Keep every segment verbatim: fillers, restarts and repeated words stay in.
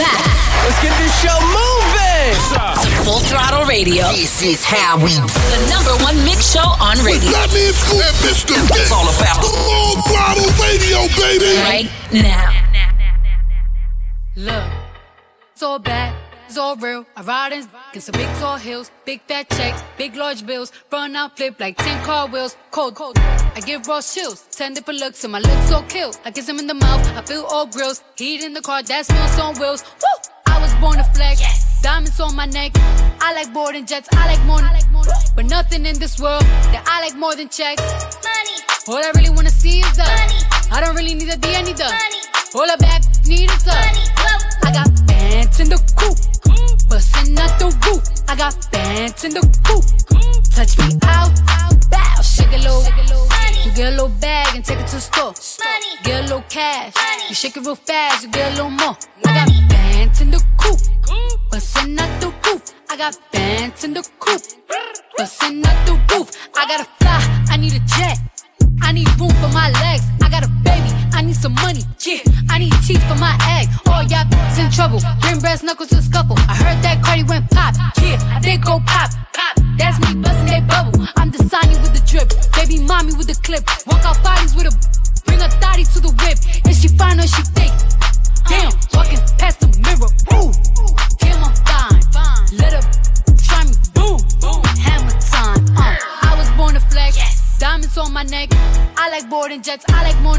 back. Let's get this show moving. Full Throttle Radio. This is how we do. The number one mix show on radio. That means you have missed the mix. It's all about the Full Throttle Radio, baby. Right now. Look, it's all bad, it's all real. I ride in s***ing some big tall hills, big fat checks, big large bills. Run out, flip like ten car wheels. Cold, cold, I give raw chills. Ten different looks and my looks so kill. I kiss him in the mouth, I feel all grills. Heat in the car, that smells on wheels. Woo! I was born to flex, yes. Diamonds on my neck. I like boarding jets, I like more, I like more but nothing in this world that I like more than checks. Money. All I really wanna see is the money. I don't really need a D, I need the money. All I back need is a I got pants in the coupe, bustin' out the roof. I got pants in the coupe. Touch me out, bow, shake a little, you get a little bag and take it to the store. Get a little cash, you shake it real fast, you get a little more. I got pants in the coupe, bustin' out the roof. I got pants in the coupe, bustin' out the roof. I gotta fly, I need a jet. I need room for my legs. I got a baby, I need some money. Yeah, I need teeth for my egg. All y'all b****s in trouble. Bring brass knuckles to the scuffle. I heard that Cardi went pop. Yeah, they go pop, pop. That's me busting that bubble. I'm the Sonny with the drip, baby mommy with the clip. Walk out bodies with a b- bring a thotty to the whip. Is she fine or she thick? Damn, walking past the mirror. Ooh, damn, I'm fine. Let her b- try me. Boom, boom, hammer time. Uh, I was born to flex. Yes. Diamonds on my neck. I like boarding jets. I like more,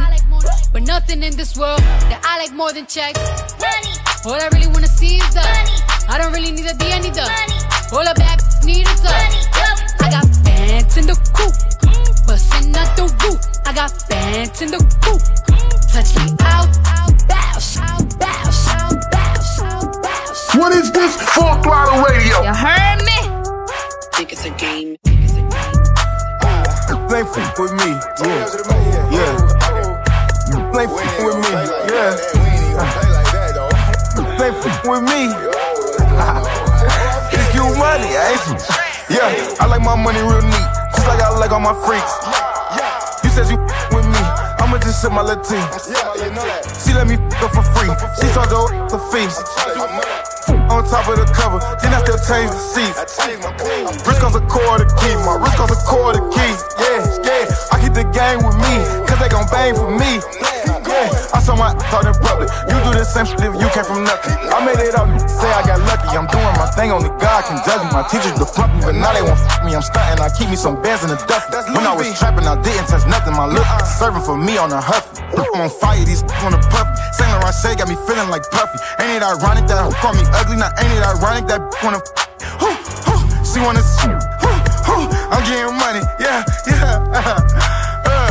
but nothing in this world that I like more than checks. Money. All I really wanna see is the money. I don't really need a D, I need the money. All I back need is the money. I got pants in the coupe, bustin' out the roof. I got pants in the coupe. Touch me out, out, bounce, out, bounce, out, bounce, out, bounce. What is this? Full Throttle Radio. You heard me? Think it's a game. You ain't fuckin' with me, yeah, yeah. You ain't fuckin' with me, yeah. You ain't fuckin' with me. It's you money, I ain't fuckin'. Yeah, I like my money real neat, just like I like all my freaks. You said you fuckin' with me, I'ma just sip my little tea. She let me fuck up for free, she charge her the feast. On top of the cover, then I still change the seats. Wrist costs a quarter key, my wrist costs a quarter key. Yeah, yeah, I keep the game with me, cause they gon' bang for me. Yeah, I saw my thought in public. You do the same shit if you came from nothing. I made it up, say I got lucky. I'm doing my thing, only God can judge me. My teachers to fuck me, but now they won't fuck me. I'm stunting, I keep me some bands in the duffel. When I was trapping, I didn't touch nothing. My look serving for me on a huff. I'm on fire, these on a puppy. Saint Laurent shade got me feeling like Puffy. Ain't it ironic that I call me ugly? Now ain't it ironic that b- wanna f- who, who, she wanna see who, who, I'm getting money, yeah, yeah. uh,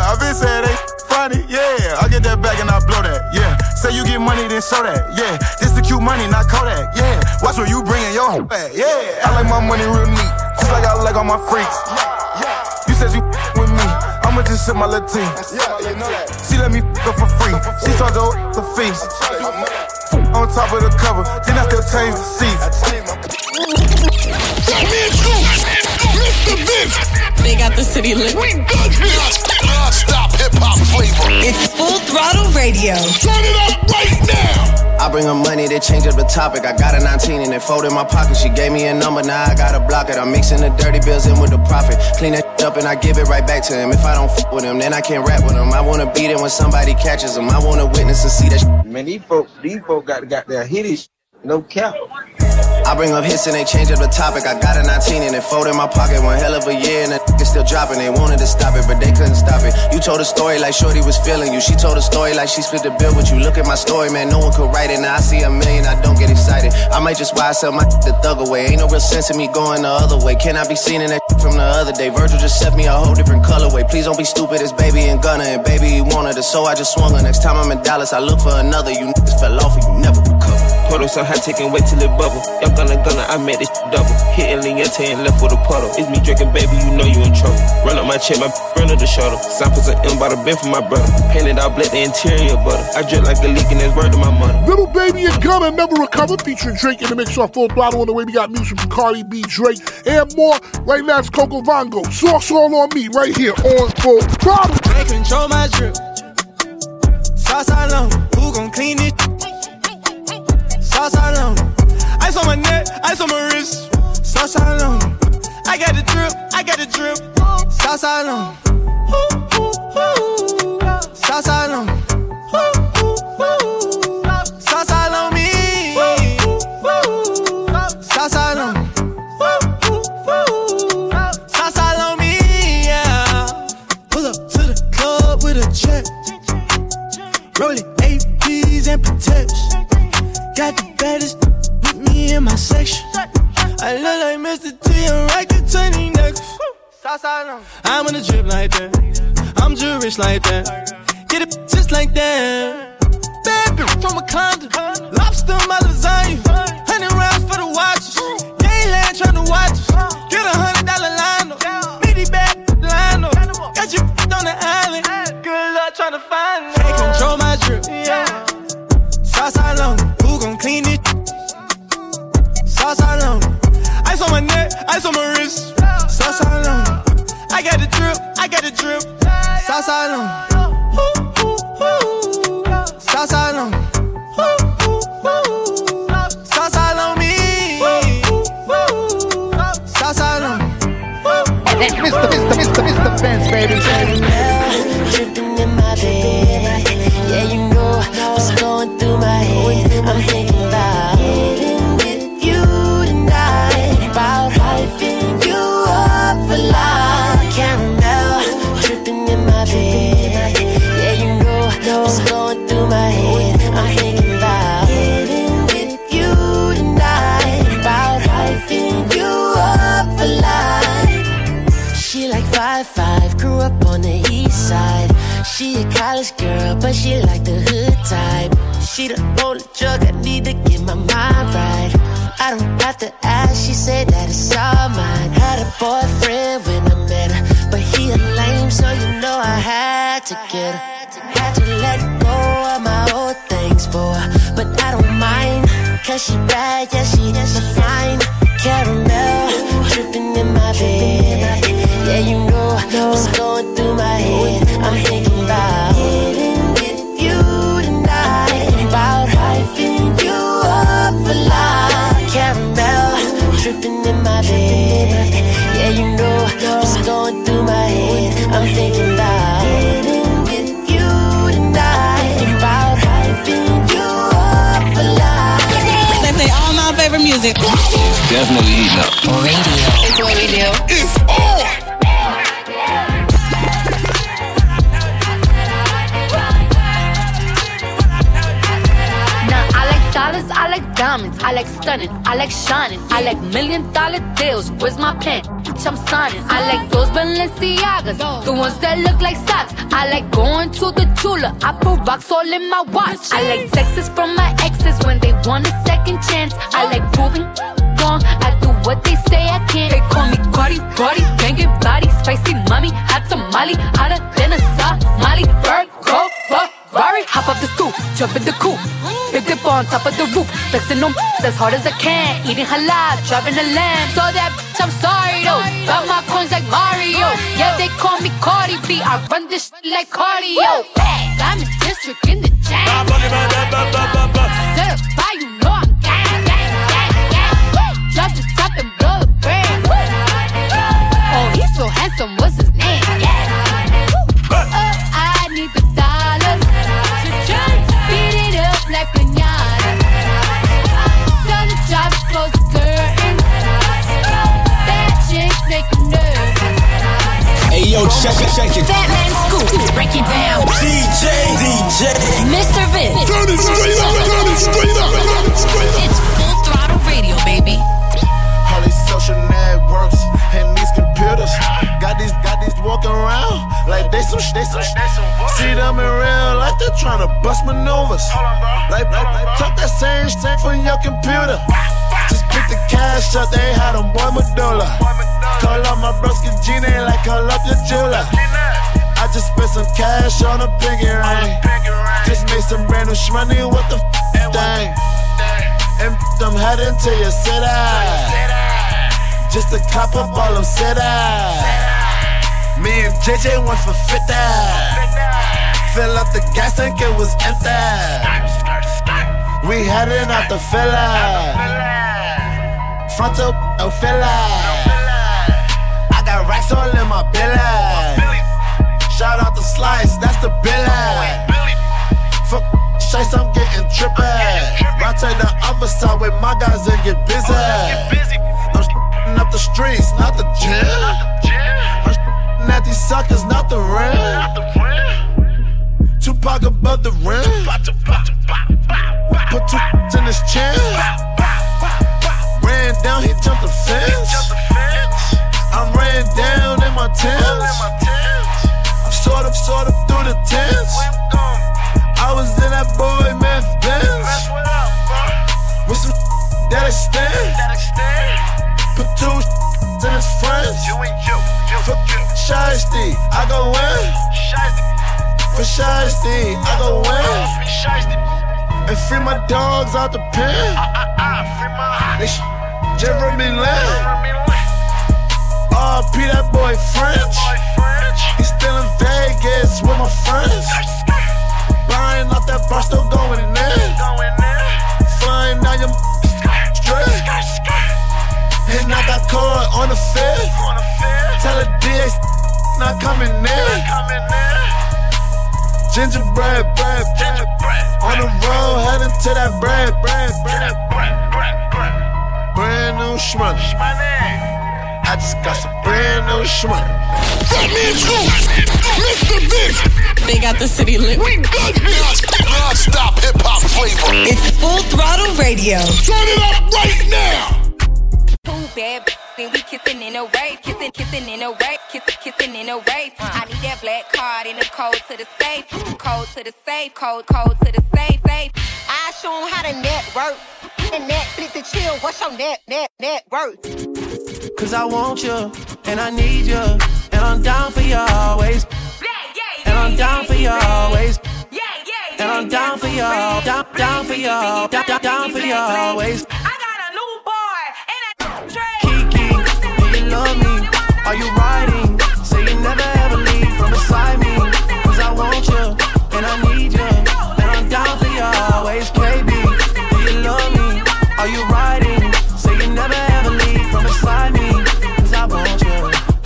I been saying they funny, yeah. I get that back and I blow that, yeah. Say you get money, then show that, yeah. This the cute money, not Kodak, yeah. Watch what you bringing your hoe back, yeah. I like my money real neat, just like I like all my freaks. You said you with me, I'ma just sip my little tea. She let me f- up for free, she charge her the feast. On top of the cover, then I still change the seats. Mister Vince, they got the city lit. We good here. Non-stop hip-hop flavor. It's Full Throttle Radio. Turn it up right now. I bring her money, they change up the topic. I got a nineteen and it folded in my pocket. She gave me a number, now I gotta block it. I'm mixing the dirty bills in with the profit. Clean that up and I give it right back to him. If I don't f with him, then I can't rap with him. I wanna beat him when somebody catches him. I wanna witness and see that shit. Man, these folks, these folks got got their hitties, no cap. I bring up hits and they change up the topic. I got a nineteen and it fold in my pocket. One hell of a year and the n***a still dropping. They wanted to stop it, but they couldn't stop it. You told a story like Shorty was feeling you. She told a story like she split the bill with you. Look at my story, man, no one could write it. Now I see a million, I don't get excited. I might just buy some, I the thug away. Ain't no real sense in me going the other way. Can I be seen in that from the other day? Virgil just sent me a whole different colorway. Please don't be stupid, it's baby and Gunna. And baby, he wanted her, so I just swung her. Next time I'm in Dallas, I look for another. You n***as fell off and you never recover. Puddle so high, taking weight till it bubble. Y'all gonna gonna, I made this shit double. Hitting Lingette and left with a puddle. It's me drinking, baby, you know you in trouble. Run up my check, my brother the shuttle. Samples an M by the bin for my brother. Painted out black, the interior butter. I drip like a leak and it's word to my money. Little Baby and Gunna Never Recover, featuring Drake in the mix off Full Throttle. On the way, we got music from Cardi B, Drake, and more. Right now, it's Coco Vongo. Sauce All On Me, right here on Full Throttle. They control my drip. Sauce all on. Who gon' clean it? Southside London. Ice on my neck, ice on my wrist. Southside London. I got the drip, I got the drip. Southside London. Southside London. Southside on me. Southside on me. Southside on me, yeah. Pull up to the club with a check. Rolling A Ps and Protects. Got the baddest with me in my section. I look like Mister T and Racket Tiny Necks. I'm in a drip like that. I'm Jewish like that. Get it just like that. Baby from a condo, lobster my lasagna, hundred rounds for the watches, gangland tryna watch us, get a hundred dollar line up, meaty bag line up, got you on the island, good luck tryna find me. Can't control my drip, yeah. Southside London, who gon' clean it? Southside London, ice on my neck, ice on my wrist. Southside London, I got the drip, I got the drip. Southside London. Southside on me. Southside on me. Southside on me. Hey, Mister, Mister, Mister, Mister Fence, baby. Now, dripping in my bed. Yeah, you know what's going through my head. I'm thinking about getting with you tonight. About hyping you up a lot. Caramel, dripping in my bed. Yeah, you know what's going my head, I'm thinking about getting with you tonight, about hyping you up a lot. She like five five, grew up on the east side. She a college girl, but she like the hood type. She the only drug I need to get my mind right. I don't have to ask, she said that it's all mine. Had a boyfriend when I met her, but he a lame, so you know I had to get her. Had to let go of my old things for her, but I don't mind, cause she bad, yeah, she is fine. Caramel, dripping in my bed. Yeah, you know what's going through my head. I'm thinking about getting with you tonight, about hyping you up a lot. Caramel, dripping in my bed. Yeah, you know what's going through my head. I'm thinking about getting music. It's definitely eating up. Radio. It's what we do. It's all. Now I like dollars, I like diamonds, I like stunning, I like shining, I like million dollar deals. Where's my pen? I'm signing. I like those Balenciagas, the ones that look like socks. I like going to the Tula, I put rocks all in my watch. I like texts from my exes when they want a second chance. I like proving wrong, I do what they say I can't. They call me Cardi, Cardi, banging body, spicy mommy, hot tamale, hotter than a Somali. Bird, go, Ferrari, hop up the stoop, jump in the coupe, big dip on top of the roof, flexing on as hard as I can, eating halal, driving a lamb. So that bitch, I'm sorry though, got my coins like Mario. Yeah, they call me Cardi B, I run this shit like cardio. I'm in district in the chain. Set up by, you know I'm gang, gang, gang, gang. Drop the top and blow the brand. Oh, he's so handsome, what's his name? Yeah. Oh, I need the dollars to just beat it up like pinata. Tell the job to close the curtains. That chick make you nervous. Hey yo, check it, check it. Batman Scoop, break it down. D J, D J, Mister Vince. Turn it straight up, turn it straight up, turn it straight up. It's Full Throttle Radio, baby. All these social networks and these computers got these, got these walking around like they some, they some. See them in real life, they're trying to bust maneuvers. Like, like, like talk that same shit from your computer. Just pick the cash up, they had them boy medulla. Call up my broski Gina like call up your jeweler. I just spent some cash on a pinky ring. Just made some brand new shmoney, what the f*** thing. And I'm heading to your city. Just to cop up all them city. Me and J J went for fifty. Fill up the gas tank, it was empty. We heading out the villa. Front up, no villa. I got racks all in my billy. Shout out the Slice, that's the billy. Fuck Shice, I'm getting trippy. I take the other side with my guys and get busy. I'm shitting up the streets, not the gym. I'm shitting at these suckers, not the rim. Tupac above the rim. Put two in his chin. Ran down, he jumped the fence. I'm ran down in my Timbs. I'm sort of, sort of through the tents. I was in that boy Meth Benz with some that extend. Put two in his friends. For Shiesty, I go win. For Shiesty, I go win. And free my dogs out the pen. I, I, I, free my they sh- Jeremy Lin. R P that boy French. He's still in Vegas with my friends. Buying off that bar, still going in. Flying down your strip. And I got caught on the fifth. Tell the D A not coming in. Gingerbread, bread, gingerbread. On the road, heading to that bread, bread, bread, bread, bread, bread. Brand new shmoney. I just got some brand new shmoney. That man's loose. Listen to this. They got the city lit. We got non-stop hip hop flavor. It's Full Throttle Radio. Turn it up right now. Too bad, then we kissing in a way, kissing, kissing in a way, kissing, kissing in a way. I need that black card in the code to the safe, code to the safe, code, code to the safe, safe. I show 'em how to network, and Netflix and chill. What's your net, net, net worth? 'Cause I want you, and I need you, and I'm down for you always. Yeah, yeah, yeah, and I'm down for you always. Yeah, yeah, yeah, and I'm down for you, down, down for you, down, down for you always. Love me. Are you riding? Say you never ever leave from beside me. 'Cause I want you, and I need you, and I'm down for you always, K B. Do you love me? Are you riding? Say you never ever leave from beside me. 'Cause I want you,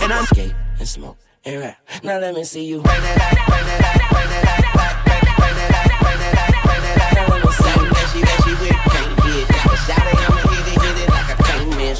and I skate and smoke and rap. Now let me see you. Break that back, break that back, break that back, break that back, break that back, break that back, break that back. Now let me see you. That she, that she with, can't get that. A shot at him and hit it, hit it like I can't miss.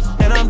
and I'm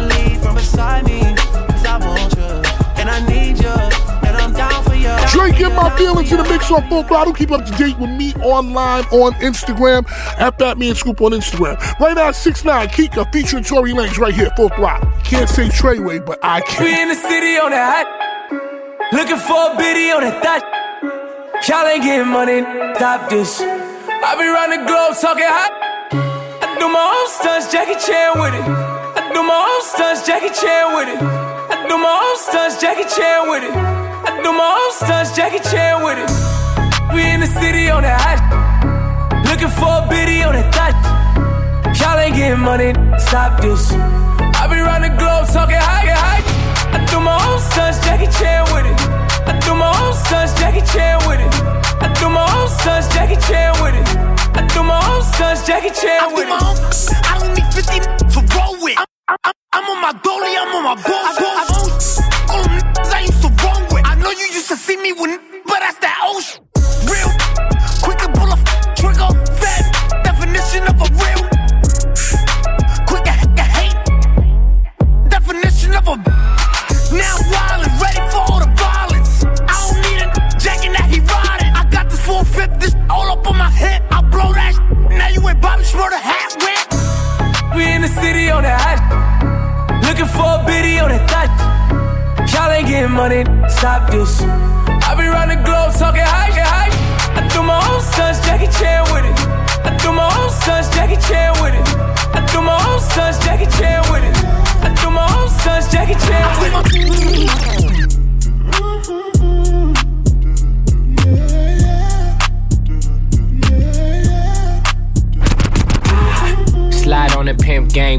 leave from beside me. 'Cause I want you, and I need you, and I'm down for you. Drake and my feelings in the mix on Full Throttle. Keep up to date with me online on Instagram at Batman Scoop on Instagram. Right now, six nine Kika featuring Tory Lanez right here, Full Throttle. Can't say Treyway, but I can. We in the city on that hot, looking for a biddy on that thot. Y'all ain't getting money, stop this. I be round the globe talking hot. I do my own stunts, Jackie Chan with it. I do my own stunts, Jackie Chan with it. I do my own stunts, Jackie Chan with it. I do my own stunts, Jackie Chan with it. We in the city on that hot, looking for a biddy on that thot. Y'all ain't getting money, stop this. I be round the globe talking high and high. I do my own stunts, Jackie Chan with it. I do my own stunts, Jackie Chan with it. I do my own stunts, Jackie Chan with it. I do my own stunts, Jackie Chan with it. I don't need fifty to roll with. I'm, I'm, I'm on my dolly, I'm on my balls. I, I, I own all them niggas I used to roll with. I know you used to see me with, but that's that old shit. Real, quick to pull a trigger, fat definition of a real. Quick to hate, to hate definition of a. Now wildin', ready for all the violence. I don't need a jacket that he riding. I got this four fifty, this all up on my hip. I blow that shit. Now you ain't Bobby Smurda the hat whip. We in the city on that hot. Looking for a biddy on that thot. Y'all ain't getting money, stop this. I be round the globe talking high, high. I do my own stunts, Jackie Chan with it. I do my own stunts, Jackie Chan with it. I do my own stunts, Jackie Chan with it. I do my own stunts, Jackie Chan with it. Slide on the pimp gang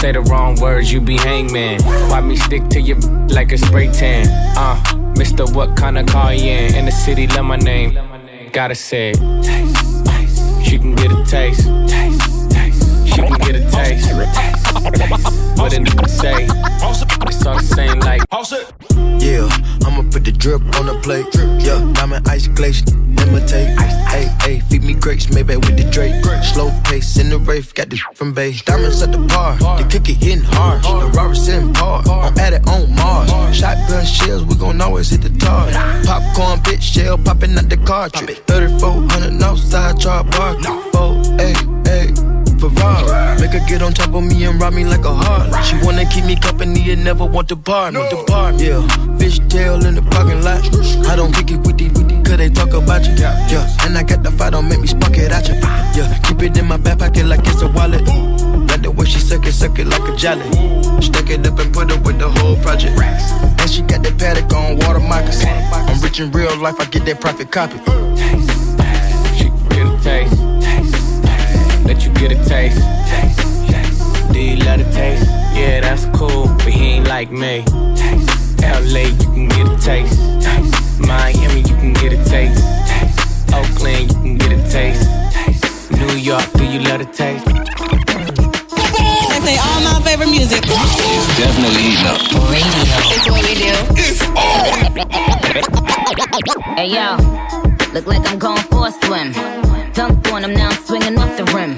Say the wrong words, you be hangman. Why me stick to your b- like a spray tan? Uh, Mister What kind of car you in? In the city, love my name. Gotta say it. Taste, taste. She can get a taste. Taste, taste. She can get a taste. Taste, taste. What a nigga say? It's all the same like. Yeah, I'ma put the drip on the plate. Yeah, diamond ice glaze, imitate. Hey, hey, feed me grapes, maybe with the Drake. Slow pace in the rave, got the from base. Diamonds at the bar, the cookie hitting hard. The robber sitting hard, I'm at it on Mars. Shotgun shells, we gon' always hit the tar. Popcorn, bitch, shell popping out the cartridge. thirty-four hundred outside, char bar. Four, eight, eight. Ferrari. Make her get on top of me and rob me like a harlot. She wanna keep me company and never want to bar me. The bar, yeah. Fish tail in the parking lot. I don't kick it with these, with these, cause they talk about you. Yeah, and I got the fight, don't make me spark it at you. Yeah, keep it in my back pocket like it's a wallet. Like the way she suck it, suck it like a jelly. Stack it up and put it with the whole project. And she got that paddock on water moccasin. I'm rich in real life, I get that profit copy. Taste, taste, she get a taste. Let you get a taste. Taste, taste. Do you love the taste? Yeah, that's cool, but he ain't like me. Taste, L A, you can get a taste. Taste, Miami, you can get a taste. Taste, Oakland, you can get a taste. Taste, New York, do you love the taste? I say all my favorite music. It's definitely the radio. It's what we do. It's all. Hey yo, look like I'm going for a swim. Dunked on him, now I'm swinging off the rim.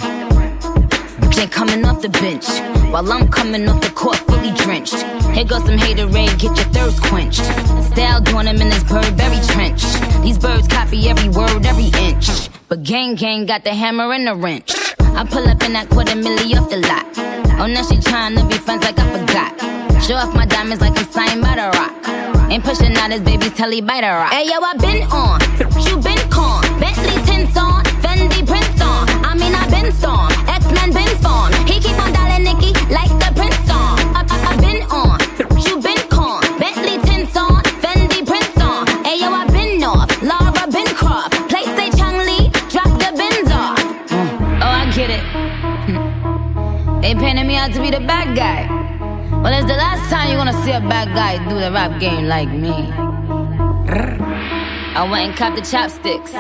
Ain't coming off the bench while I'm coming off the court fully drenched. Here goes some haterade, get your thirst quenched. Style doing him in this Burberry trench. These birds copy every word, every inch. But gang gang got the hammer and the wrench. I pull up in that quarter milli off the lot. Oh, now she tryna be friends like I forgot. Show off my diamonds like I'm signed by the Rock. Ain't pushing out his baby's telly by the Rock. Hey yo, I been on, you been con, Bentley tints on. Prince on, I mean I've been storm, X-Men been formed. He keep on dialing Nikki like the Prince song. I've I, I been on, you been con, Bentley tints on, Fendi Prince on. Ayo, I've been off, Laura been Croft. Place say Chung Lee, drop the Benz off. Mm. Oh, I get it. Mm. They painted me out to be the bad guy. Well, it's the last time you're gonna see a bad guy do the rap game like me. I went and copped the chopsticks.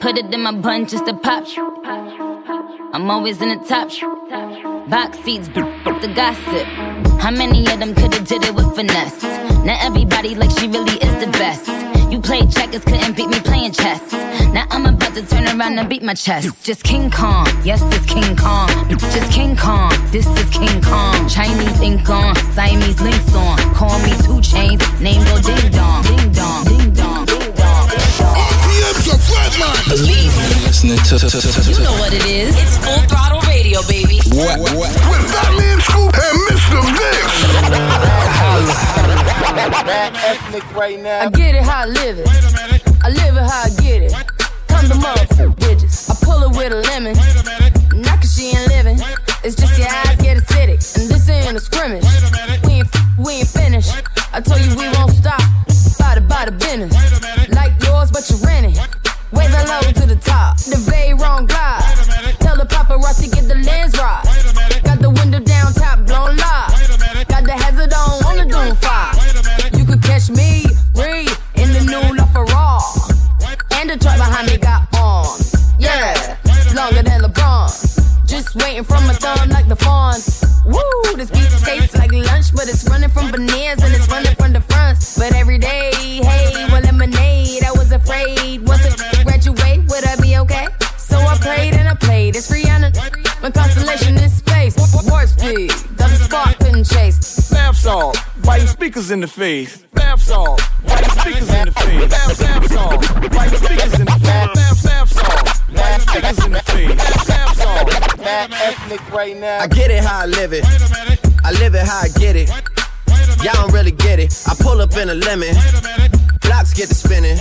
Put it in my bun just to pop. I'm always in the top. Box seats, the gossip. How many of them could've did it with finesse? Now everybody like she really is the best. You played checkers, couldn't beat me playing chess. Now I'm about to turn around and beat my chest. Just King Kong, yes, it's King Kong. Just King Kong, this is King Kong. Chinese ink on, Siamese links on. Call me Two Chainz, name go Ding Dong. Ding Dong, Ding Dong, Ding Dong, Ding Dong. Believe me. Listening to, to, to, to, to. You know what it is. It's Full Throttle Radio, baby. What? What? With that man Scoop and Mister Vicks. Right now. I get it how I live it. Wait a minute. I live it how I get it. Come to motherfucking digits. I pull it with a lemon. Wait a minute. And I can she ain't living. It's just your eyes get acidic, and this ain't a scrimmage. We ain't, we ain't finished. I told you we won't stop. Bada bada business. Like yours, but you rent it. Wave hello to the top. The very wrong guy. Tell the paparazzi get the lens right. Got the window down, top blown live. Got the hazard on on the doom fire. You could catch me, Ree, in the new La Ferrari. And the truck behind me got arms. Yeah, longer than LeBron. Just waiting for my thumb like the fawns. Woo, this beat tastes like lunch, but it's running from veneers and it's running from the fronts. But every day, hey, well, lemonade, I was afraid. Once I graduate, would I be okay? So I played and I played. It's Rihanna, my constellation in space. Warp speed, the spark couldn't chase. Bath salt, biting speakers in the face. Bath salt, biting speakers in the face. Bath salt, biting speakers in the face. Bath salt. Niggas in the face. That's all. Mad ethnic right now. I get it how I live it. I live it how I get it. Y'all don't really get it. I pull up in a lemon. Blocks get to spinning.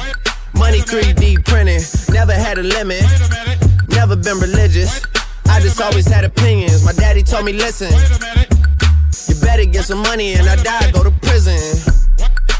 Money three D printing. Never had a limit. Never been religious. I just always had opinions. My daddy told me, listen, you better get some money and I die, go to prison.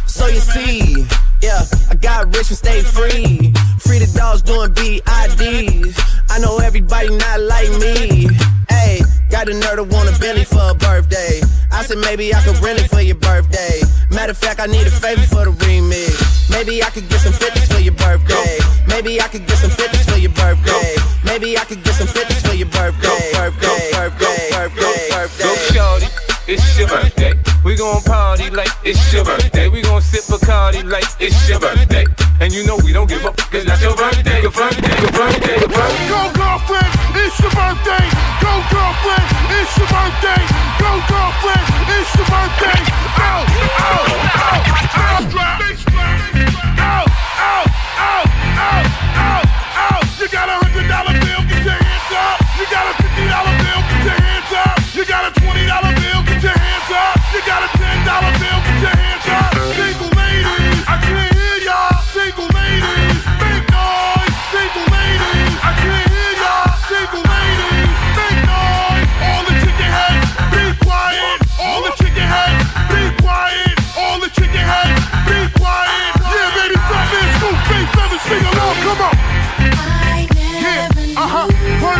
So you see, yeah, I got rich and stayed free. Free the dogs doing B I Ds. I know everybody not like me. Hey, got a nerd to want a Bentley for a birthday. I said maybe I could rent it for your birthday. Matter of fact, I need a favor for the remix. Maybe I could get some fifties for your birthday. Maybe I could get some fifties for your birthday. Maybe I could get some fifties for your birthday. Birthday, birthday, birthday, birthday. Go shorty, it's your birthday. We gon' party like it's your birthday. We gon' sip Bacardi like it's your birthday. And you know we don't give up, cause that's your birthday, your birthday, your birthday, your birthday. Go girlfriend, it's your birthday. Go girlfriend, it's your birthday. Go girlfriend, it's your birthday. Ow, ow, ow, ow, ow, ow, ow, ow, ow, ow. You got a hundred dollar bill, get your hands up. You got a fifty dollar bill, get your hands up. You got a twenty dollar bill, get your hands up. You got a ten dollar bill, get your hands up. Single ladies, I can't. Single ladies, make noise. Single ladies, I can't hear y'all. Single ladies, make noise. All the chicken heads, be quiet. All the chicken heads, be quiet. All the chicken heads, be quiet. Yeah, baby, stop in school, face seven, sing along, come on. I never yeah, uh-huh, knew there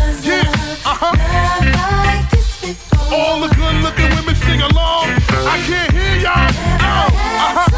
was yeah, uh-huh. love like this before. All the good-looking women sing along. I can't hear y'all. Never oh, uh-huh.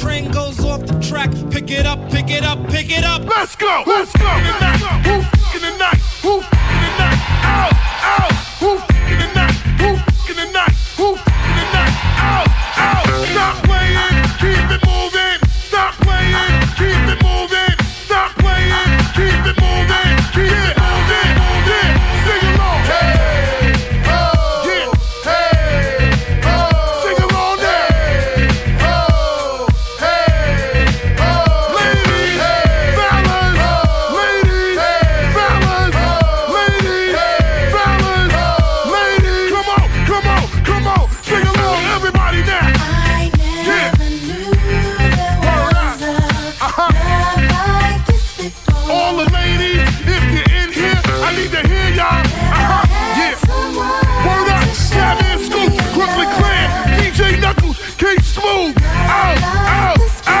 Train goes off the track. Pick it up, pick it up, pick it up. Let's go, let's go. In the night, whoop in the night, whoop in the night, ow, ow, whoop in the night, whoop in the night, whoop in the night, ow, ow. Stop playing, keep it moving. Stop playing, keep it moving. Stop playing, keep it moving. Keep it moving, moving. Sing along, hey, oh, yeah, hey, oh. Sing along, hey, oh, hey, oh. Ladies, fellas, ladies, fellas, ladies, fellas, ladies. Come on, come on, come on, sing along, everybody now. I never yeah. knew there was a uh-huh. love like this before. All the ladies, if you're in here, I need to hear y'all. Uh-huh. Yeah. Word up, Savage Scoop, Brooklyn Clan, D J Knuckles, King Smooth. Ow, ow, ow.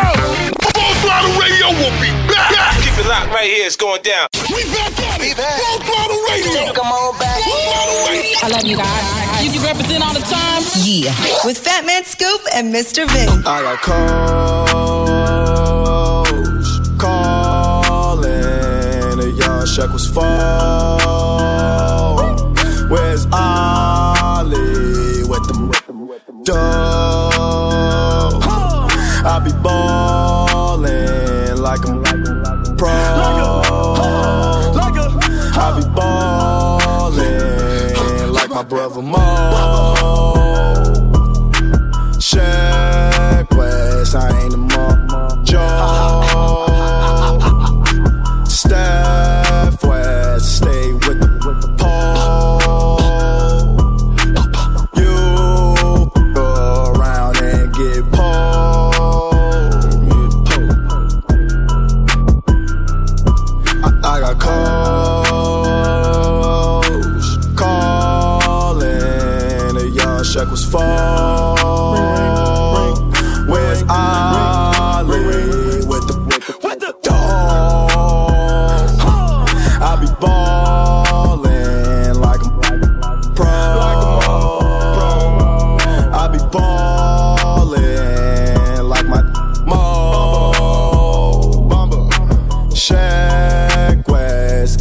Full Throttle Radio will be back. Keep it locked right here. It's going down. We back at it. Full Throttle Radio. Take 'em all back. Full Throttle Radio. I love you guys. You can represent all the time. Yeah. With Fat Man Scoop and Mister Vin. I got calls calling. The yard shack was full. Where's Ollie with them dough? I be ballin' like I'm pro. I be ballin' like my brother Mo. Check West, I ain't a Mo. Joe Steph West, stay with the pole.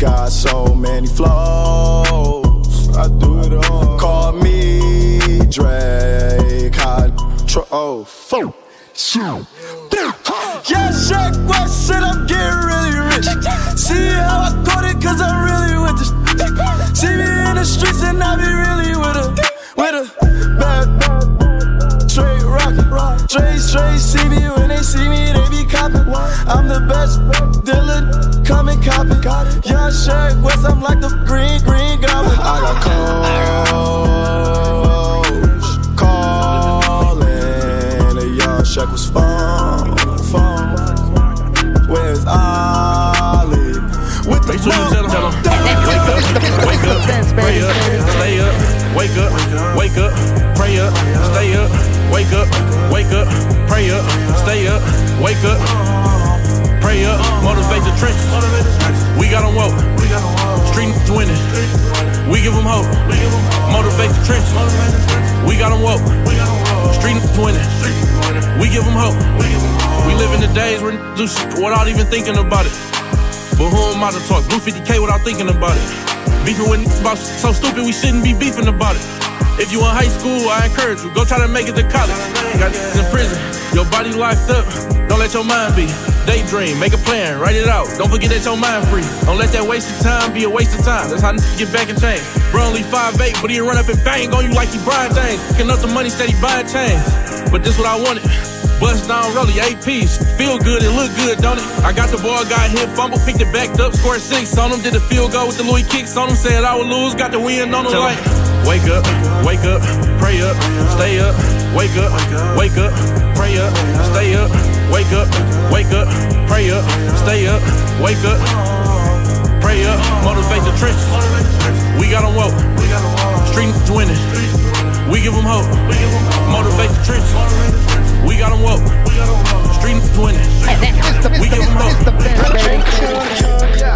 Got so many flows, I do it all. Call me Drake, control, phone, shoot. Yeah, Shaq West said I'm getting really rich. See how I caught it, cause I'm really with it. See me in the streets and I be really with her. With her, bad, straight rockin'. Straight, straight, see me when they see me, they be coppin'. I'm the best, Dylan. Come and cop it, got it. Yeah, Shaq West, I'm like the green, green goblin. I got calls, calling, and yeah, Shaq was phone, phone. Where's Ollie? With the phone, tell him, wake up, pray up, stay up, wake up, wake up, pray up, stay up, wake up, wake up, pray up, stay up, wake up. Pray up, motivate the trenches. We got them woke. Street niggas winning. We give them hope. Motivate the trenches. We got them woke. Street niggas winning. We give them hope. We live in the days where niggas do shit without even thinking about it. But who am I to talk? Blue fifty K without thinking about it. Beefing with niggas about shit so stupid we shouldn't be beefing about it. If you in high school, I encourage you. Go try to make it to college. Got niggas in prison. Your body locked up. Don't let your mind be. Daydream, make a plan, write it out. Don't forget that your mind free. Don't let that wasted time be a waste of time. That's how n- get back and change. Bro only five eight, but he'll run up and bang on you like he Brian James. Can up the money, steady buying chains. But this what I wanted. Bust down, rollie, eight piece. Feel good, it look good, don't it? I got the ball, got hit, fumble, picked it back up, scored six on him. Did the field goal with the Louis kicks on him. Said I would lose, got the win on him like. Wake up, wake up, pray up, stay up. Wake up, wake up, pray up, stay up. Wake up, wake up, pray up, stay up, wake up, pray up, motivate the trenches. We got them woke, street niggas winning. We give them hope, motivate the trenches. We got them woke, street niggas winning. We give them hope. Drink, chill,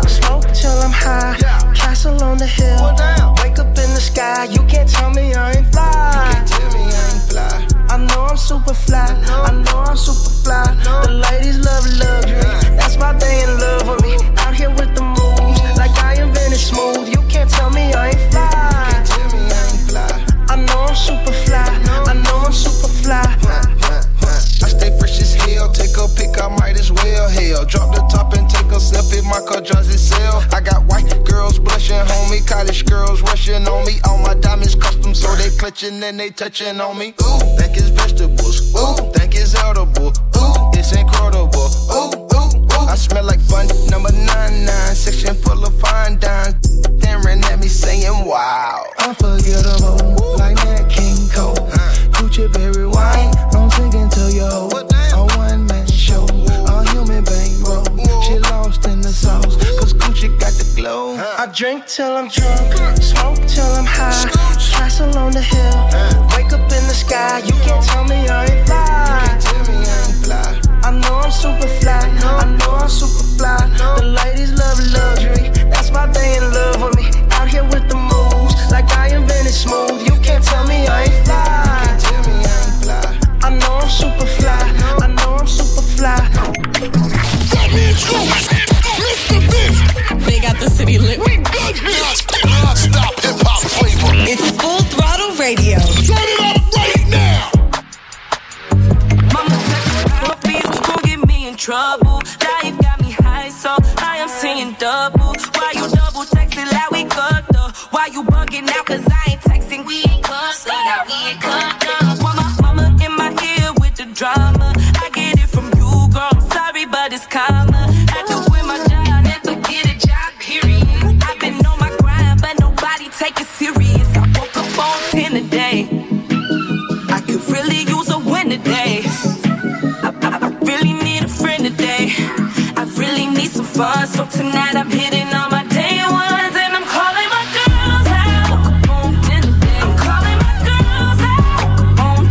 smoke till I'm high, castle on the hill, wake up in the sky. You can't tell me I ain't fly. I know I'm super fly, I know I'm super fly. The ladies love luxury, that's why they in love with me. Out here with the moves, like I invented smooth. You can't tell me I ain't fly. I know I'm super fly, I know I'm super fly. I stay fresh as hell, take a pick, I might as well. Hell, drop the top and take a sip if my car drives itself. I got white girls blushing, homie, college girls rushing on me. All my diamonds custom, so they clutching and they touching on me. Ooh, think it's vegetables. Ooh, think it's edible. Ooh, it's incredible. Ooh, ooh, ooh. I smell like bun number nine nine, section full of fine dimes. Staring at me saying, wow, unforgettable, ooh. Like that King Cole, huh. Gucci berry wine. I'm singing to your hoe. A one man show, a human bankroll. She lost in the sauce, cause Gucci got the glow. I drink till I'm drunk, smoke till I'm high. Castle on the hill, wake up in the sky. You can't tell me I ain't fly. I know I'm super fly, I know I'm super fly. The ladies love luxury, that's why they in love with me. Out here with the moves, like I invented smooth. You can't tell me I ain't fly. I know I'm super fly, I know I'm super fly. They got the city lit. We got non-stop hip-hop flavor. It's Full Throttle Radio. Turn it up right now. Mama said, please don't get me in trouble. Life got me high, so I am seeing double. Why you double texting like we cut though? Why you bugging out? Cause I ain't texting, we ain't cut, so now we ain't cut though. Drama, I get it from you, girl. I'm sorry, but it's karma. Had to win my job, I never get a job, period. I've been on my grind, but nobody take it serious. I woke up on ten today. I could really use a win today. I, I, I really need a friend today. I really need some fun, so tonight I'm hitting on my day ones. And I'm calling my girls out. Woke up on ten today. I'm calling my girls out. On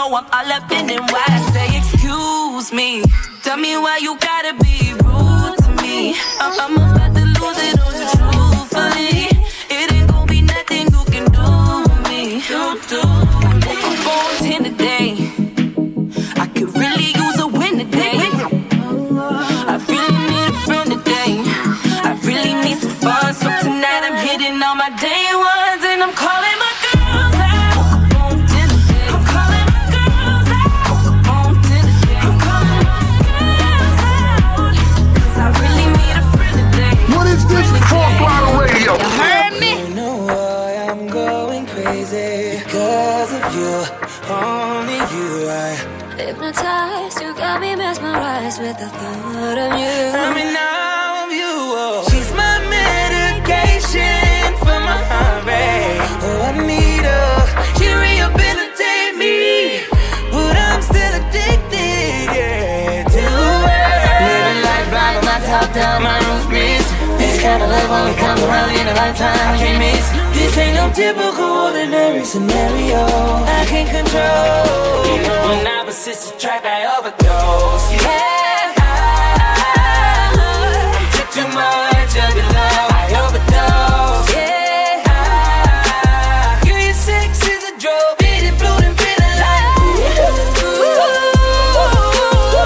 know I'm all up in it. Why I say excuse me? Tell me why you gotta be rude to me. I'm, I'm about to lose it on you truthfully. It ain't gonna be nothing you can do to me. You do. I'm looking for a ten today. I could really use a win today. I really need a friend today. I really need some fun. So tonight I'm hitting all my day ones and I'm calling my girls out. I'm calling my girls out. I'm calling my girls out. Cause I really need a friend today. What is this? Talk Bottle Radio. You heard me? I know why I'm going crazy. Because of you, only you. I hypnotized, you got me mesmerized with the thought of you. I mean, now I'm you. Oh. She's my medication for my heart rate. Oh, I need her. She rehabilitate me, but I'm still addicted, yeah, to her. Living life blind with my top down, my roof missed. This kind of love only comes around in a lifetime. I can't miss. This ain't no typical ordinary scenario. I can't control. You know when I was sister trapped, I overdose. Yeah, I, I took too much of your love. I overdose. Yeah, I,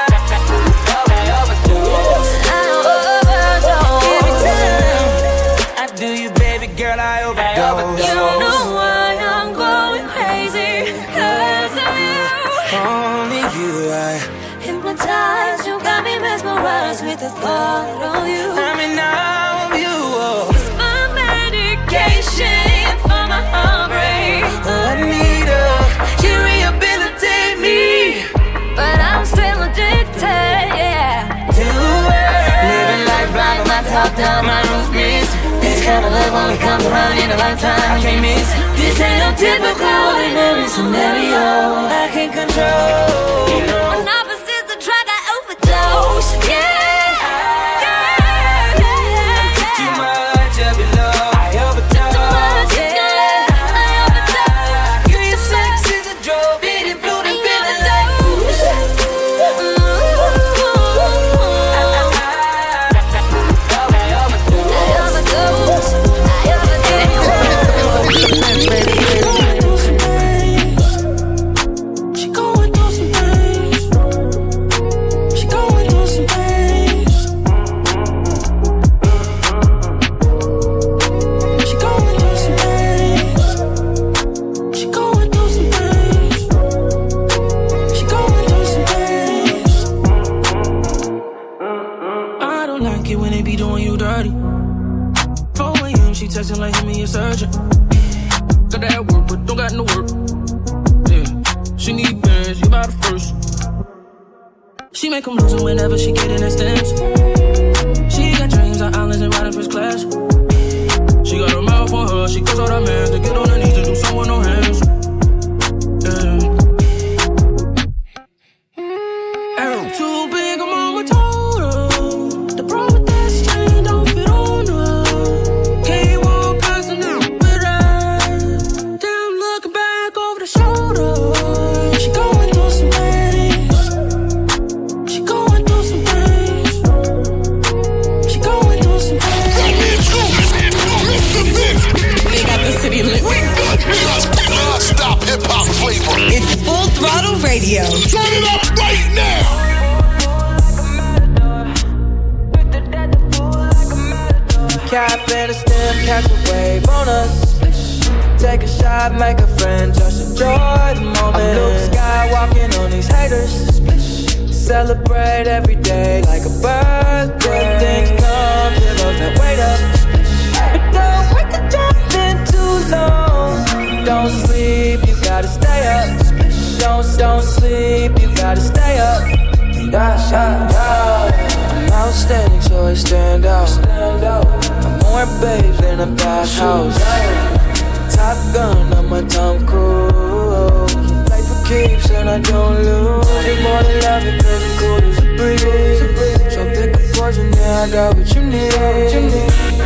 you your sex is a drug. It is blue and feel alive. I overdose. I overdose. Every time I do you, baby girl, I overdose. You know why I'm going crazy? 'Cause of you. Only you. I hypnotized, you got me mesmerized with the thought of you. I mean, now I'm you. Oh. It's my medication for my heartbreak. Oh, I need her. You rehabilitate me, but I'm still addicted, yeah, to her. Living life blind with my top down, my roof missed. This kind of love only comes around in a lifetime. I can't miss. This ain't no typical ordinary scenario. I can't control. You know. When I possess the drug, I overdose. Yeah. Make 'em lose 'em whenever she get in that stance. She got dreams of islands and riding first class. She got her mouth on her, she calls out her man to get on her knees to do someone no hands. Yeah. Arrow too big, her mama told her the problem with that chain don't fit on her. Can't walk past her now, but I damn look back over the shoulder. She going through some things. Non-stop hip-hop flavor. It's Full Throttle Radio. Turn it up right now. Cap and a stem, catch a wave on us. Take a shot, make a friend, just enjoy the moment. I'm Luke Skywalking on these haters. Celebrate every day like a birthday. Things come to those that wait up. Don't sleep, you gotta stay up. Don't, don't sleep, you gotta stay up. I'm outstanding, so I stand out. I'm more babes than a bath house. Top gun, I'm a Tom Cruise. Life for keeps and I don't lose. You're more than love it, cause I'm cool as a breeze. So pick a portion, yeah, I got what you need.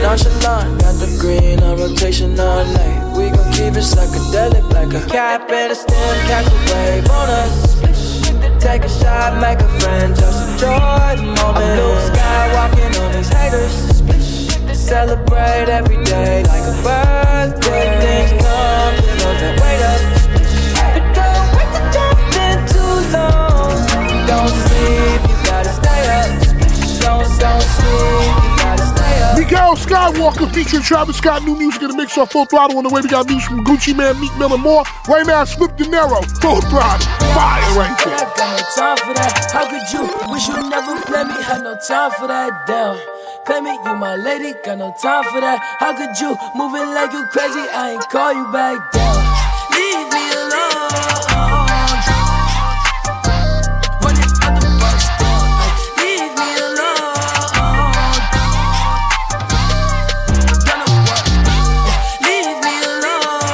Nonchalant, got the green on rotation all night. We gon' keep it psychedelic like a cap and a stem. Catch a wave on us. Take a shot, make a friend, just enjoy the moment. A blue sky walking on these haters. Celebrate every day like a birthday. Things come, you know, don't wait up. But don't wait to jump in too long. Don't sleep, you gotta stay up. Don't, don't sleep, you gotta stay up. Miguel Skywalker featuring Travis Scott. New music in the mix on Full Throttle. On the way, we got music from Gucci Man, Meek Mill, and more. Right now, it's Swift De Niro, Full Throttle. Fire right there. I got no time for that. How could you? Wish you never played me. Had no time for that. Damn. Play me, you my lady, got no time for that. How could you, moving like you crazy, I ain't call you back down. Leave me alone. When it's at the bus down, leave me alone. Got no work, leave me alone.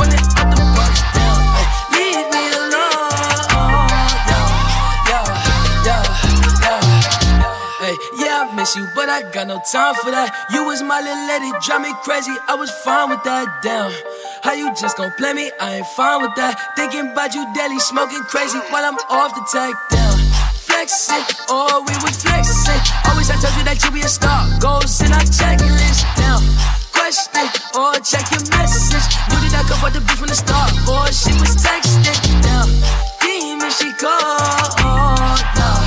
When it's at the bus down, leave me alone. Yo, yo, yo. Yeah, I miss you, but I got no time for that. You was my little lady, drive me crazy, I was fine with that, damn. How you just gon' play me, I ain't fine with that. Thinking about you daily, smoking crazy while I'm off the tech, damn. Flexing, oh, we was flexing. Always I told you that you be a star, goals in our checklist, damn. Question, oh, check your message. Knew that I could afford the beef from the start, boy, she was texting, damn. Demon, she called, nah.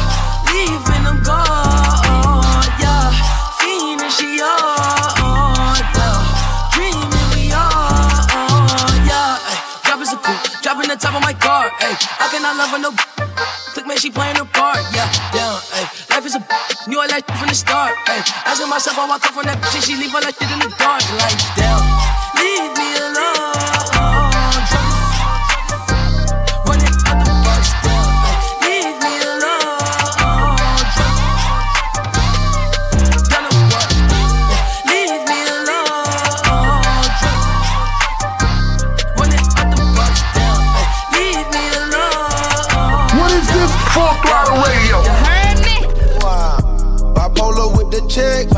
Leaving them gone, yeah. Feeling she on, yeah. Dreaming we on, yeah. Ay, dropping some cool, dropping the top of my car, ayy. I cannot love her no click, man, she playing her part, yeah. Down, ayy. Life is a knew I like from the start, ayy. Asking myself how I come from that shit, she leave all that shit in the dark, like down. Leave me alone. Check. I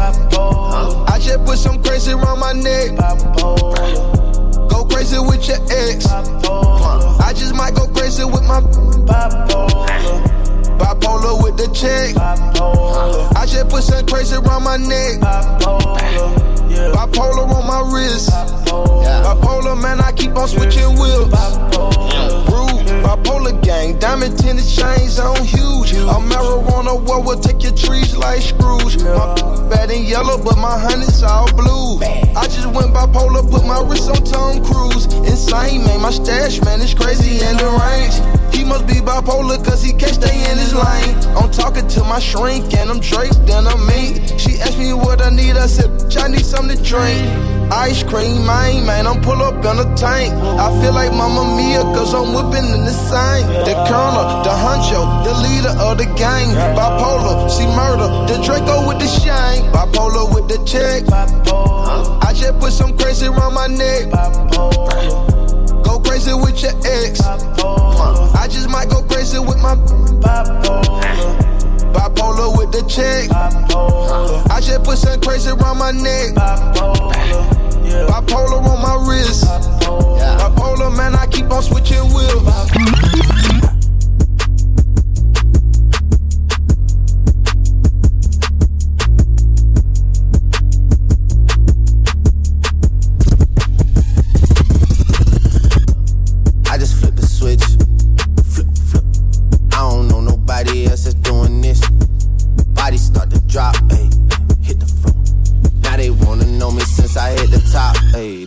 just put some crazy around my neck. Go crazy with your ex. I just might go crazy with my bipolar with the check. I just put some crazy around my neck. Bipolar on my wrist. Bipolar, man, I keep on switching wheels. Rude, bipolar gang, diamond tennis chains on huge. I'm marijuana, what will take your trees like Scrooge. My bad and yellow, but my honey's all blue. I just went bipolar, put my wrist on Tom Cruise. Insane, man, my stash, man, it's crazy and deranged. He must be bipolar, cause he can't stay in his lane. I'm talking to my shrink, and I'm draped and I'm meat. She asked me what I need, I said, bitch, I need something to drink. Ice cream, man, man, I'm pull up in a tank. I feel like Mamma Mia, cause I'm whipping in the same. The colonel, the honcho, the leader of the gang. Bipolar, she murder, the Draco with the shine. Bipolar with the check. I just put some crazy around my neck. Go crazy with your ex. I just might go crazy with my bipolar. Bipolar with the check. Bipolar. I just put some crazy around my neck. Bipolar, yeah. Bipolar on my wrist. Bipolar. Yeah. Bipolar, man, I keep on switching wheels. Bipolar.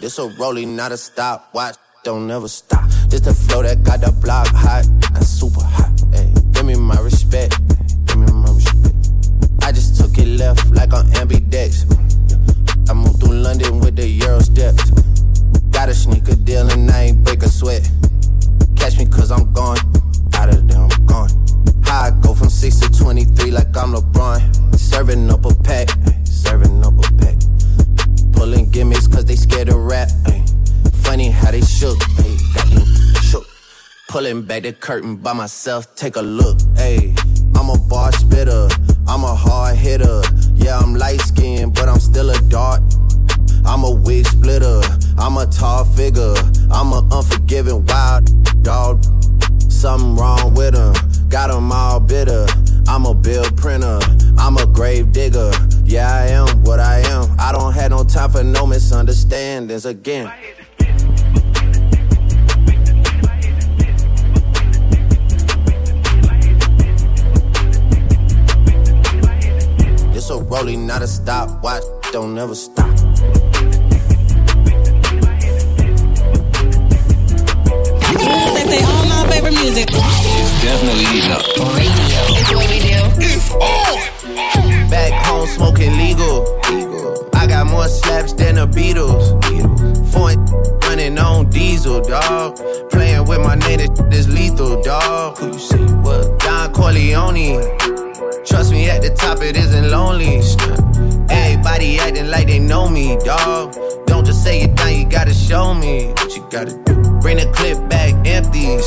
So rolling, not a stop. Watch, don't ever stop. This the flow that got the block hot. I'm super hot. Ay. Give me my respect. Give me my respect. I just took it left like on ambidex. I moved through London with the Euro steps. Got a sneaker deal and I ain't break a sweat. Catch me cause I'm gone. Out of there, I'm gone. High, I go from six to twenty-three like I'm LeBron. Serving up a pack. Serving up a pack. Pulling gimmicks cause they scared of rap, ay. Funny how they shook, ay. Got them shook. Pulling back the curtain by myself, take a look, ay. I'm a bar spitter, I'm a hard hitter. Yeah, I'm light skinned, but I'm still a dart. I'm a wig I'm a tall figure, I'm a unforgiving wild dog. Something wrong with him, got him all bitter. I'm a bill printer, I'm a grave digger. Yeah, I am what I am. I don't have no time for no misunderstandings again. This a rolling, not a stopwatch. Don't ever stop. They say all my favorite music. It's definitely eating up. Radio. It's what we do. It's on. Back home smoking legal. I got more slaps than the Beatles. Foin running on diesel, dog. Playing with my name, this lethal, dog. Who you see? What? Don Corleone. Trust me, at the top it isn't lonely. Everybody acting like they know me, dog. Don't just say it now, you gotta show me what you gotta do. Bring the clip back empties.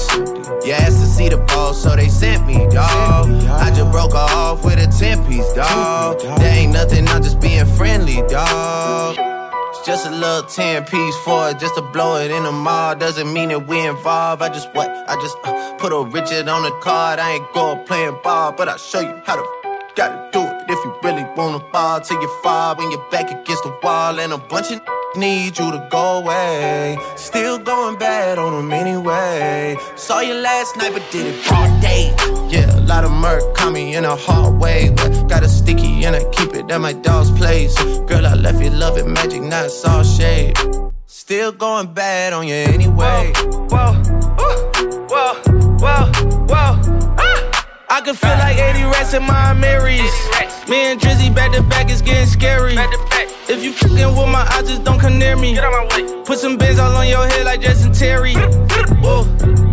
You asked to see the ball, so they sent me, dawg. I just broke her off with a ten-piece, dawg. There ain't nothing, I'm just being friendly, dawg. It's just a little ten-piece for it, just to blow it in the mall. Doesn't mean that we involved. I just what? I just uh, put a Richard on the card. I ain't go playing ball, but I'll show you how to f- gotta do it. If you really wanna fall till you fall, when you're back against the wall and a bunch of need you to go away. Still going bad on them anyway. Saw you last night but did it broad day. Yeah, a lot of murk caught me in a hard way. But got a sticky and I keep it at my dog's place. Girl, I left you loving magic, not it's all shade. Still going bad on you anyway. Whoa, whoa, whoa, whoa, whoa, ah! I can feel like eighty rats in my Marys. Me and Drizzy back to back, it's getting scary. If you fucking with my eyes, just don't come near me. Get out my way. Put some bins all on your head like Jason Terry. Whoa.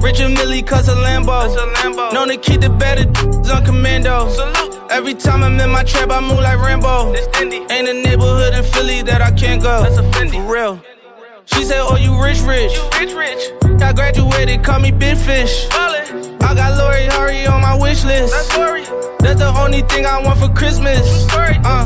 Richard Millie cuss a Lambo. Lambo. Known to keep the better d***s on commando. Salute. Every time I'm in my trap, I move like Rambo. Ain't a neighborhood in Philly that I can't go. That's a Fendi. For real. She said, oh, you rich, rich. You rich, rich. I graduated, call me Big Fish. Ballin'. I got Lori Hurry on my wish list. That's Lori. That's the only thing I want for Christmas. Uh.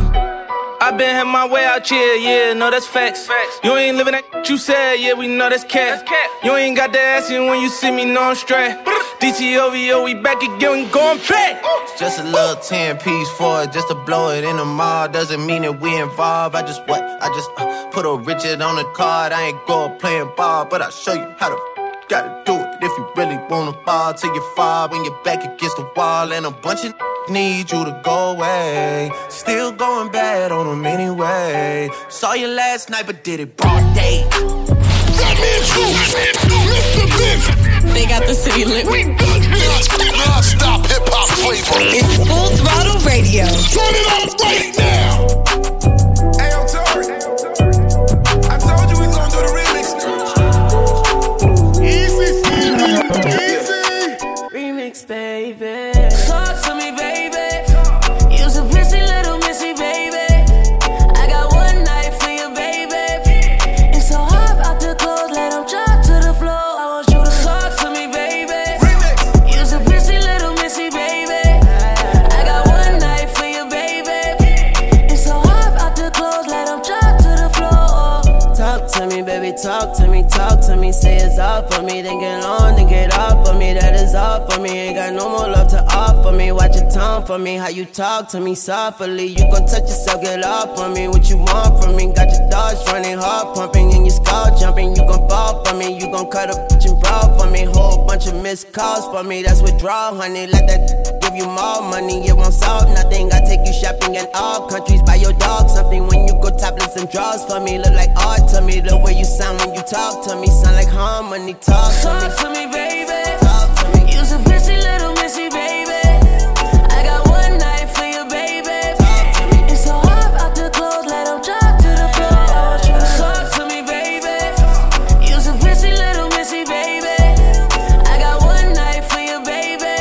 I been had my way out here, yeah, no, that's facts. facts. You ain't living that you said, yeah, we know that's cat. That's cat. You ain't got to ask you when you see me, no, I'm straight. D T O V O, we back again, we going back. It's just a little ten-piece for it, just to blow it in the mall. Doesn't mean that we involved. I just what? I just uh, put a Richard on the card. I ain't go playing ball, but I'll show you how to f- gotta do it. If you really wanna fall till you fall, when you're back against the wall and a bunch of need you to go away. Still going bad on them anyway. Saw you last night but did it broad day. They got the city lit. We beat here. Non-stop hip-hop flavor. It's Full Throttle Radio. Turn it on right now. Hey, I'm Tori. I told you we was gonna do the remix now. Easy, Stevie. Easy. Remix, baby. Talk to me, talk to me, say it's all for me. Then get on, then get off for me. That is all for me, ain't got no more love to offer me. Watch your tongue for me, how you talk to me softly. You gon' touch yourself, get off for me. What you want from me, got your dogs running, heart pumping, and your skull jumping. You gon' fall for me, you gon' cut a bitch and brawl for me. Whole bunch of missed calls for me, that's withdrawal, honey. Let that give you more money, it won't solve nothing. I take you shopping in all countries, buy your dog something. When you go topless and draws for me, look like art to me. The way you sound when you talk to me, sound like harmony. Talk to me, talk to me, baby. Talk to me. You're a busy little missy, baby. I got one night for you, baby. Talk to me. It's so hot out the clothes, let them drop to the floor. Talk to me, baby. You're a busy little missy, baby. I got one night for you, baby.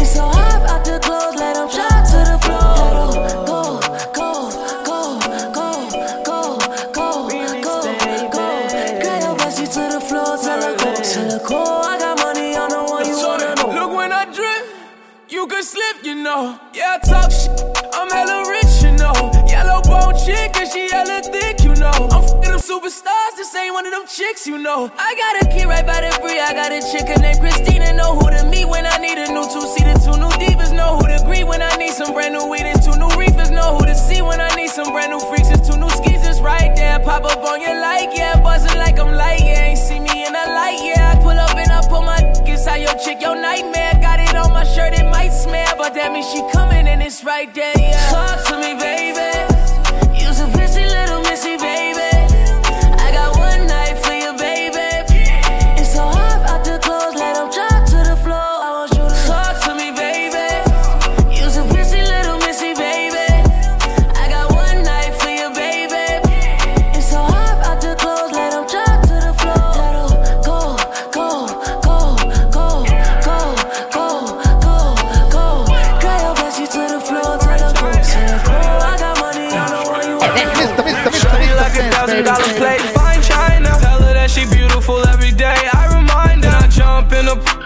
It's so hot out the clothes, let them drop to the floor. Go, go, go, go, go, go, go. I got money on the one you wanna know. Look when I drip, you can slip, you know. Yeah, I talk shit, I'm hella rich, you know. Yellow bone chick and she hella thick, you know. I'm f***ing them superstars, this ain't one of them chicks, you know. I got a kid right by the brie, I got a chick named Christina. Know who to meet when I need a new two-seater, two new divas. Know who to greet when I need some brand new weed and two new reefers. Know who to see when I need some brand new freaks and two new skeezers. Right there, pop up on your like, yeah, buzzing like I'm light, yeah. Ain't see me in a light, yeah. I pull up and I pull my d*** inside your chick, your nightmare. Got it on my shirt, it might smell, but that means she coming and it's right there, yeah. Talk to me, baby.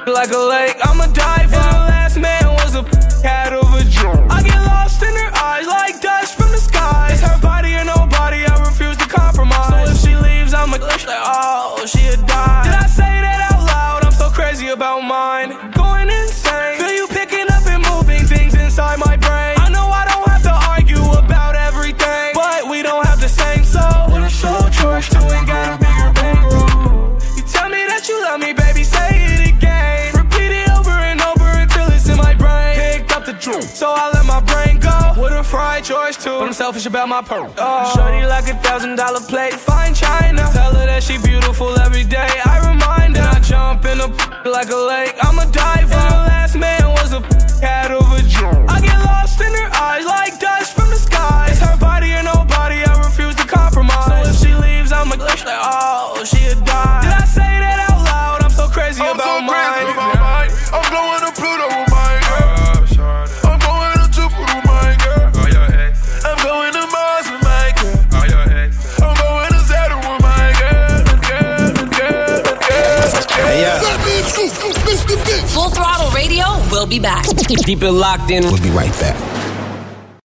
Like a lake, I'm a diver. And the last man was a cat over June. I get lost in her eyes like dust from the sky. It's her body or nobody, I refuse to compromise. So if she leaves, I'm a glitch like, oh, she'll die. Did I say that out loud? I'm so crazy about mine. Going insane. Feel you picking up and moving things inside my brain. I know I don't have to argue about everything, but we don't have the same soul. When it's so George, you ain't got a bigger bankroll. You tell me that you love me, baby, say it. So I let my brain go with a fried choice too, but I'm selfish about my pearl. Oh. Shorty like a thousand dollar plate, fine china. Tell her that she beautiful every day, I remind her. And I jump in a like a lake, I'm a diver. And the last man was a cat over June. I get lost in her eyes like dust from the sky. It's her body or nobody, I refuse to compromise. So if she leaves, I'm a glitch like, oh, she'll die. Did I say that out loud? I'm so crazy I'm about so mine. Crazy about mine. I'm blowing a Pluto with mine. Full Throttle Radio will be back. Keep it locked in. We'll be right back.